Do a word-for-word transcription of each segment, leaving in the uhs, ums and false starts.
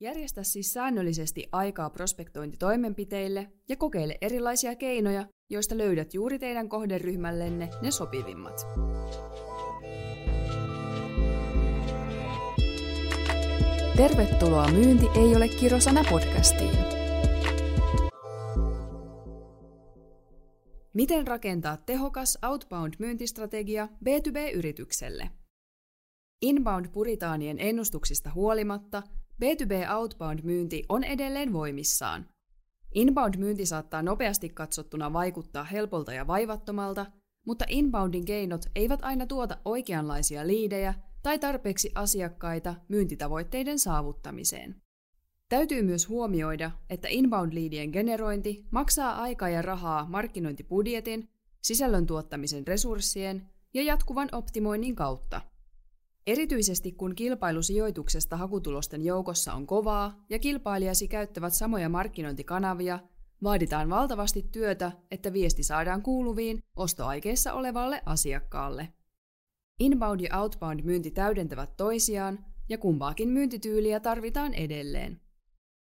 Järjestä siis säännöllisesti aikaa prospektointitoimenpiteille ja kokeile erilaisia keinoja, joista löydät juuri teidän kohderyhmällenne ne sopivimmat. Tervetuloa Myynti ei ole kirosana -podcastiin. Miten rakentaa tehokas outbound-myyntistrategia B two B-yritykselle? Inbound-puritaanien ennustuksista huolimatta B two B-outbound-myynti on edelleen voimissaan. Inbound-myynti saattaa nopeasti katsottuna vaikuttaa helpolta ja vaivattomalta, mutta inboundin keinot eivät aina tuota oikeanlaisia liidejä tai tarpeeksi asiakkaita myyntitavoitteiden saavuttamiseen. Täytyy myös huomioida, että inbound-liidien generointi maksaa aikaa ja rahaa markkinointibudjetin, sisällön tuottamisen resurssien ja jatkuvan optimoinnin kautta. Erityisesti kun kilpailu sijoituksesta hakutulosten joukossa on kovaa ja kilpailijasi käyttävät samoja markkinointikanavia, vaaditaan valtavasti työtä, että viesti saadaan kuuluviin ostoaikeissa olevalle asiakkaalle. Inbound ja outbound myynti täydentävät toisiaan ja kumpaakin myyntityyliä tarvitaan edelleen.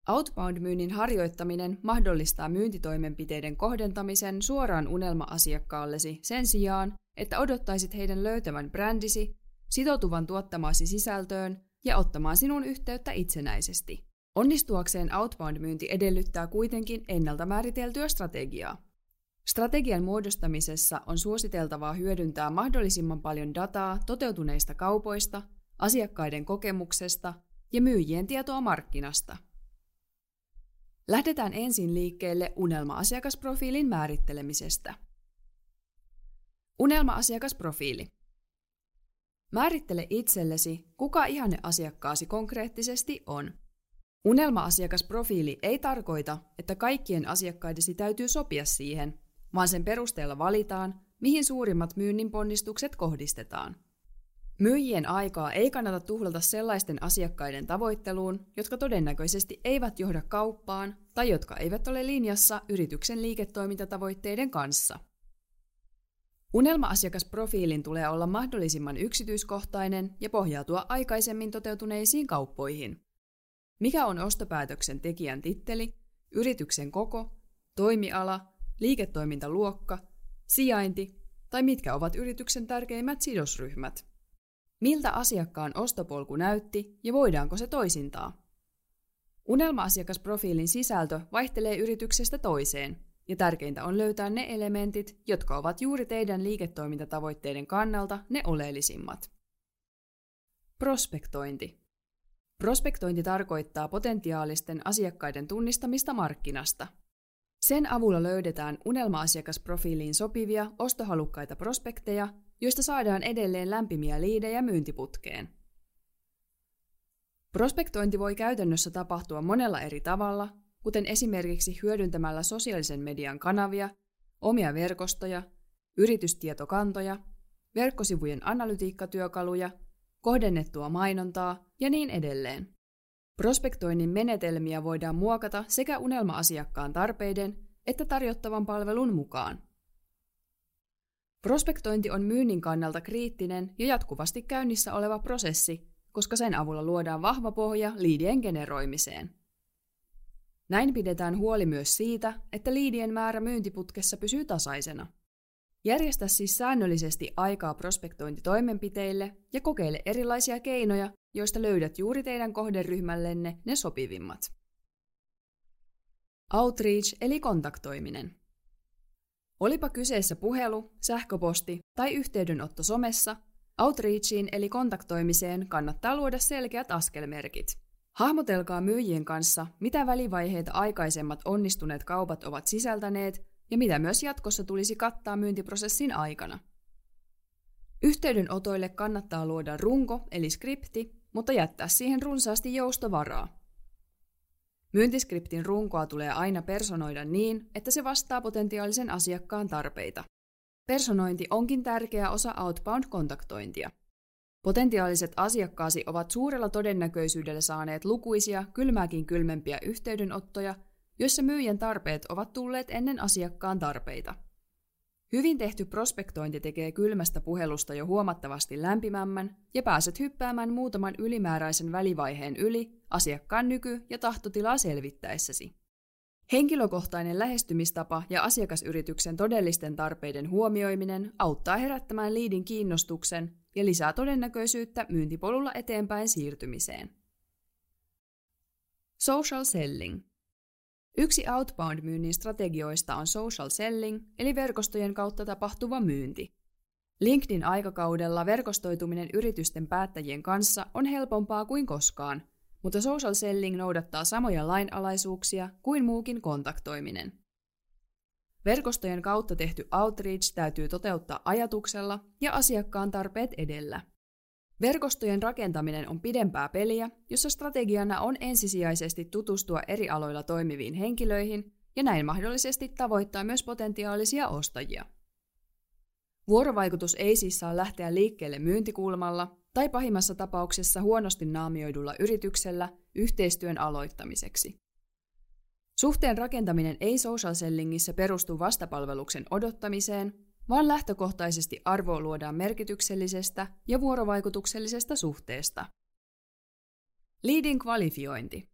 Outbound-myynnin harjoittaminen mahdollistaa myyntitoimenpiteiden kohdentamisen suoraan unelma-asiakkaallesi sen sijaan, että odottaisit heidän löytävän brändisi, sitoutuvan tuottamaasi sisältöön ja ottamaan sinun yhteyttä itsenäisesti. Onnistuakseen outbound-myynti edellyttää kuitenkin ennalta määriteltyä strategiaa. Strategian muodostamisessa on suositeltavaa hyödyntää mahdollisimman paljon dataa toteutuneista kaupoista, asiakkaiden kokemuksesta ja myyjien tietoa markkinasta. Lähdetään ensin liikkeelle unelma-asiakasprofiilin määrittelemisestä. Unelma-asiakasprofiili. Määrittele itsellesi, kuka ihanneasiakkaasi konkreettisesti on. Unelma-asiakasprofiili ei tarkoita, että kaikkien asiakkaidesi täytyy sopia siihen, vaan sen perusteella valitaan, mihin suurimmat myynnin ponnistukset kohdistetaan. Myyjien aikaa ei kannata tuhlata sellaisten asiakkaiden tavoitteluun, jotka todennäköisesti eivät johda kauppaan tai jotka eivät ole linjassa yrityksen liiketoimintatavoitteiden kanssa. Unelma-asiakasprofiilin tulee olla mahdollisimman yksityiskohtainen ja pohjautua aikaisemmin toteutuneisiin kauppoihin. Mikä on ostopäätöksen tekijän titteli, yrityksen koko, toimiala, liiketoimintaluokka, sijainti tai mitkä ovat yrityksen tärkeimmät sidosryhmät? Miltä asiakkaan ostopolku näytti ja voidaanko se toisintaa? Unelma-asiakasprofiilin sisältö vaihtelee yrityksestä toiseen, ja tärkeintä on löytää ne elementit, jotka ovat juuri teidän liiketoimintatavoitteiden kannalta ne oleellisimmat. Prospektointi. Prospektointi tarkoittaa potentiaalisten asiakkaiden tunnistamista markkinasta. Sen avulla löydetään unelma-asiakasprofiiliin sopivia, ostohalukkaita prospekteja, joista saadaan edelleen lämpimiä liidejä myyntiputkeen. Prospektointi voi käytännössä tapahtua monella eri tavalla, kuten esimerkiksi hyödyntämällä sosiaalisen median kanavia, omia verkostoja, yritystietokantoja, verkkosivujen analytiikkatyökaluja, kohdennettua mainontaa ja niin edelleen. Prospektoinnin menetelmiä voidaan muokata sekä unelma-asiakkaan tarpeiden että tarjottavan palvelun mukaan. Prospektointi on myynnin kannalta kriittinen ja jatkuvasti käynnissä oleva prosessi, koska sen avulla luodaan vahva pohja liidien generoimiseen. Näin pidetään huoli myös siitä, että liidien määrä myyntiputkessa pysyy tasaisena. Järjestä siis säännöllisesti aikaa prospektointitoimenpiteille ja kokeile erilaisia keinoja, joista löydät juuri teidän kohderyhmällenne ne sopivimmat. Outreach eli kontaktoiminen. Olipa kyseessä puhelu, sähköposti tai yhteydenotto somessa, outreachiin eli kontaktoimiseen kannattaa luoda selkeät askelmerkit. Hahmotelkaa myyjien kanssa, mitä välivaiheita aikaisemmat onnistuneet kaupat ovat sisältäneet ja mitä myös jatkossa tulisi kattaa myyntiprosessin aikana. Yhteydenotoille kannattaa luoda runko eli skripti, mutta jättää siihen runsaasti joustovaraa. Myyntiskriptin runkoa tulee aina personoida niin, että se vastaa potentiaalisen asiakkaan tarpeita. Personointi onkin tärkeä osa outbound-kontaktointia. Potentiaaliset asiakkaasi ovat suurella todennäköisyydellä saaneet lukuisia, kylmääkin kylmempiä yhteydenottoja, joissa myyjän tarpeet ovat tulleet ennen asiakkaan tarpeita. Hyvin tehty prospektointi tekee kylmästä puhelusta jo huomattavasti lämpimämmän ja pääset hyppäämään muutaman ylimääräisen välivaiheen yli asiakkaan nyky- ja tahtotilaa selvittäessäsi. Henkilökohtainen lähestymistapa ja asiakasyrityksen todellisten tarpeiden huomioiminen auttaa herättämään liidin kiinnostuksen ja lisää todennäköisyyttä myyntipolulla eteenpäin siirtymiseen. Social selling. Yksi outbound-myynnin strategioista on social selling, eli verkostojen kautta tapahtuva myynti. LinkedIn-aikakaudella verkostoituminen yritysten päättäjien kanssa on helpompaa kuin koskaan, mutta social selling noudattaa samoja lainalaisuuksia kuin muukin kontaktoiminen. Verkostojen kautta tehty outreach täytyy toteuttaa ajatuksella ja asiakkaan tarpeet edellä. Verkostojen rakentaminen on pidempää peliä, jossa strategiana on ensisijaisesti tutustua eri aloilla toimiviin henkilöihin ja näin mahdollisesti tavoittaa myös potentiaalisia ostajia. Vuorovaikutus ei siis saa lähteä liikkeelle myyntikulmalla tai pahimmassa tapauksessa huonosti naamioidulla yrityksellä yhteistyön aloittamiseksi. Suhteen rakentaminen ei social sellingissä perustu vastapalveluksen odottamiseen, vaan lähtökohtaisesti arvoa luodaan merkityksellisestä ja vuorovaikutuksellisesta suhteesta. Liidin kvalifiointi.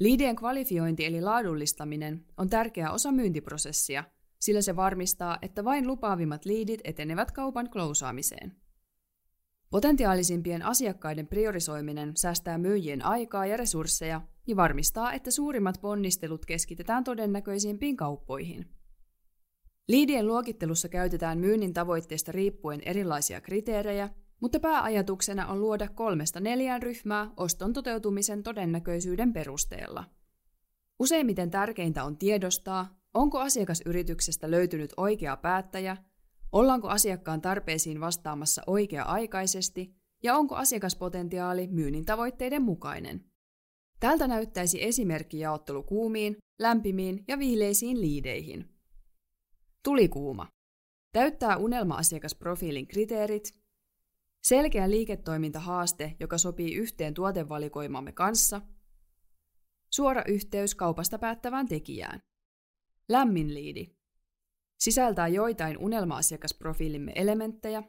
Liidien kvalifiointi eli laadullistaminen on tärkeä osa myyntiprosessia, sillä se varmistaa, että vain lupaavimmat liidit etenevät kaupan klousaamiseen. Potentiaalisimpien asiakkaiden priorisoiminen säästää myyjien aikaa ja resursseja ja varmistaa, että suurimmat ponnistelut keskitetään todennäköisimpiin kauppoihin. Liidien luokittelussa käytetään myynnin tavoitteista riippuen erilaisia kriteerejä, mutta pääajatuksena on luoda kolmesta neljään ryhmää oston toteutumisen todennäköisyyden perusteella. Useimmiten tärkeintä on tiedostaa, onko asiakasyrityksestä löytynyt oikea päättäjä, ollaanko asiakkaan tarpeisiin vastaamassa oikea-aikaisesti ja onko asiakaspotentiaali myynnin tavoitteiden mukainen. Tältä näyttäisi esimerkki jaottelu kuumiin, lämpimiin ja viileisiin liideihin. Tulikuuma. Täyttää unelma-asiakasprofiilin kriteerit. Selkeä liiketoimintahaaste, joka sopii yhteen tuotevalikoimamme kanssa. Suora yhteys kaupasta päättävään tekijään. Lämmin liidi. Sisältää joitain unelma-asiakasprofiilimme elementtejä.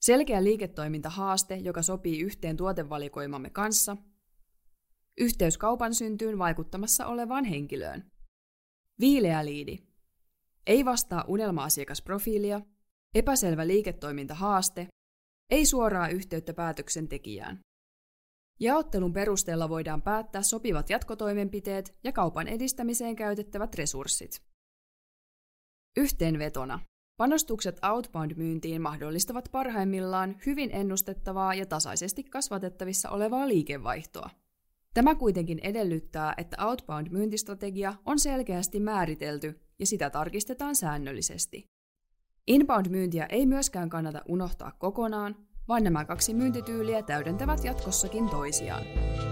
Selkeä liiketoimintahaaste, joka sopii yhteen tuotevalikoimamme kanssa. Yhteys kaupan syntyyn vaikuttamassa olevaan henkilöön. Viileä liidi. Ei vastaa unelma-asiakasprofiilia, epäselvä liiketoimintahaaste, ei suoraa yhteyttä päätöksentekijään. Jaottelun perusteella voidaan päättää sopivat jatkotoimenpiteet ja kaupan edistämiseen käytettävät resurssit. Yhteenvetona. Panostukset outbound-myyntiin mahdollistavat parhaimmillaan hyvin ennustettavaa ja tasaisesti kasvatettavissa olevaa liikevaihtoa. Tämä kuitenkin edellyttää, että outbound-myyntistrategia on selkeästi määritelty ja sitä tarkistetaan säännöllisesti. Inbound-myyntiä ei myöskään kannata unohtaa kokonaan, vaan nämä kaksi myyntityyliä täydentävät jatkossakin toisiaan.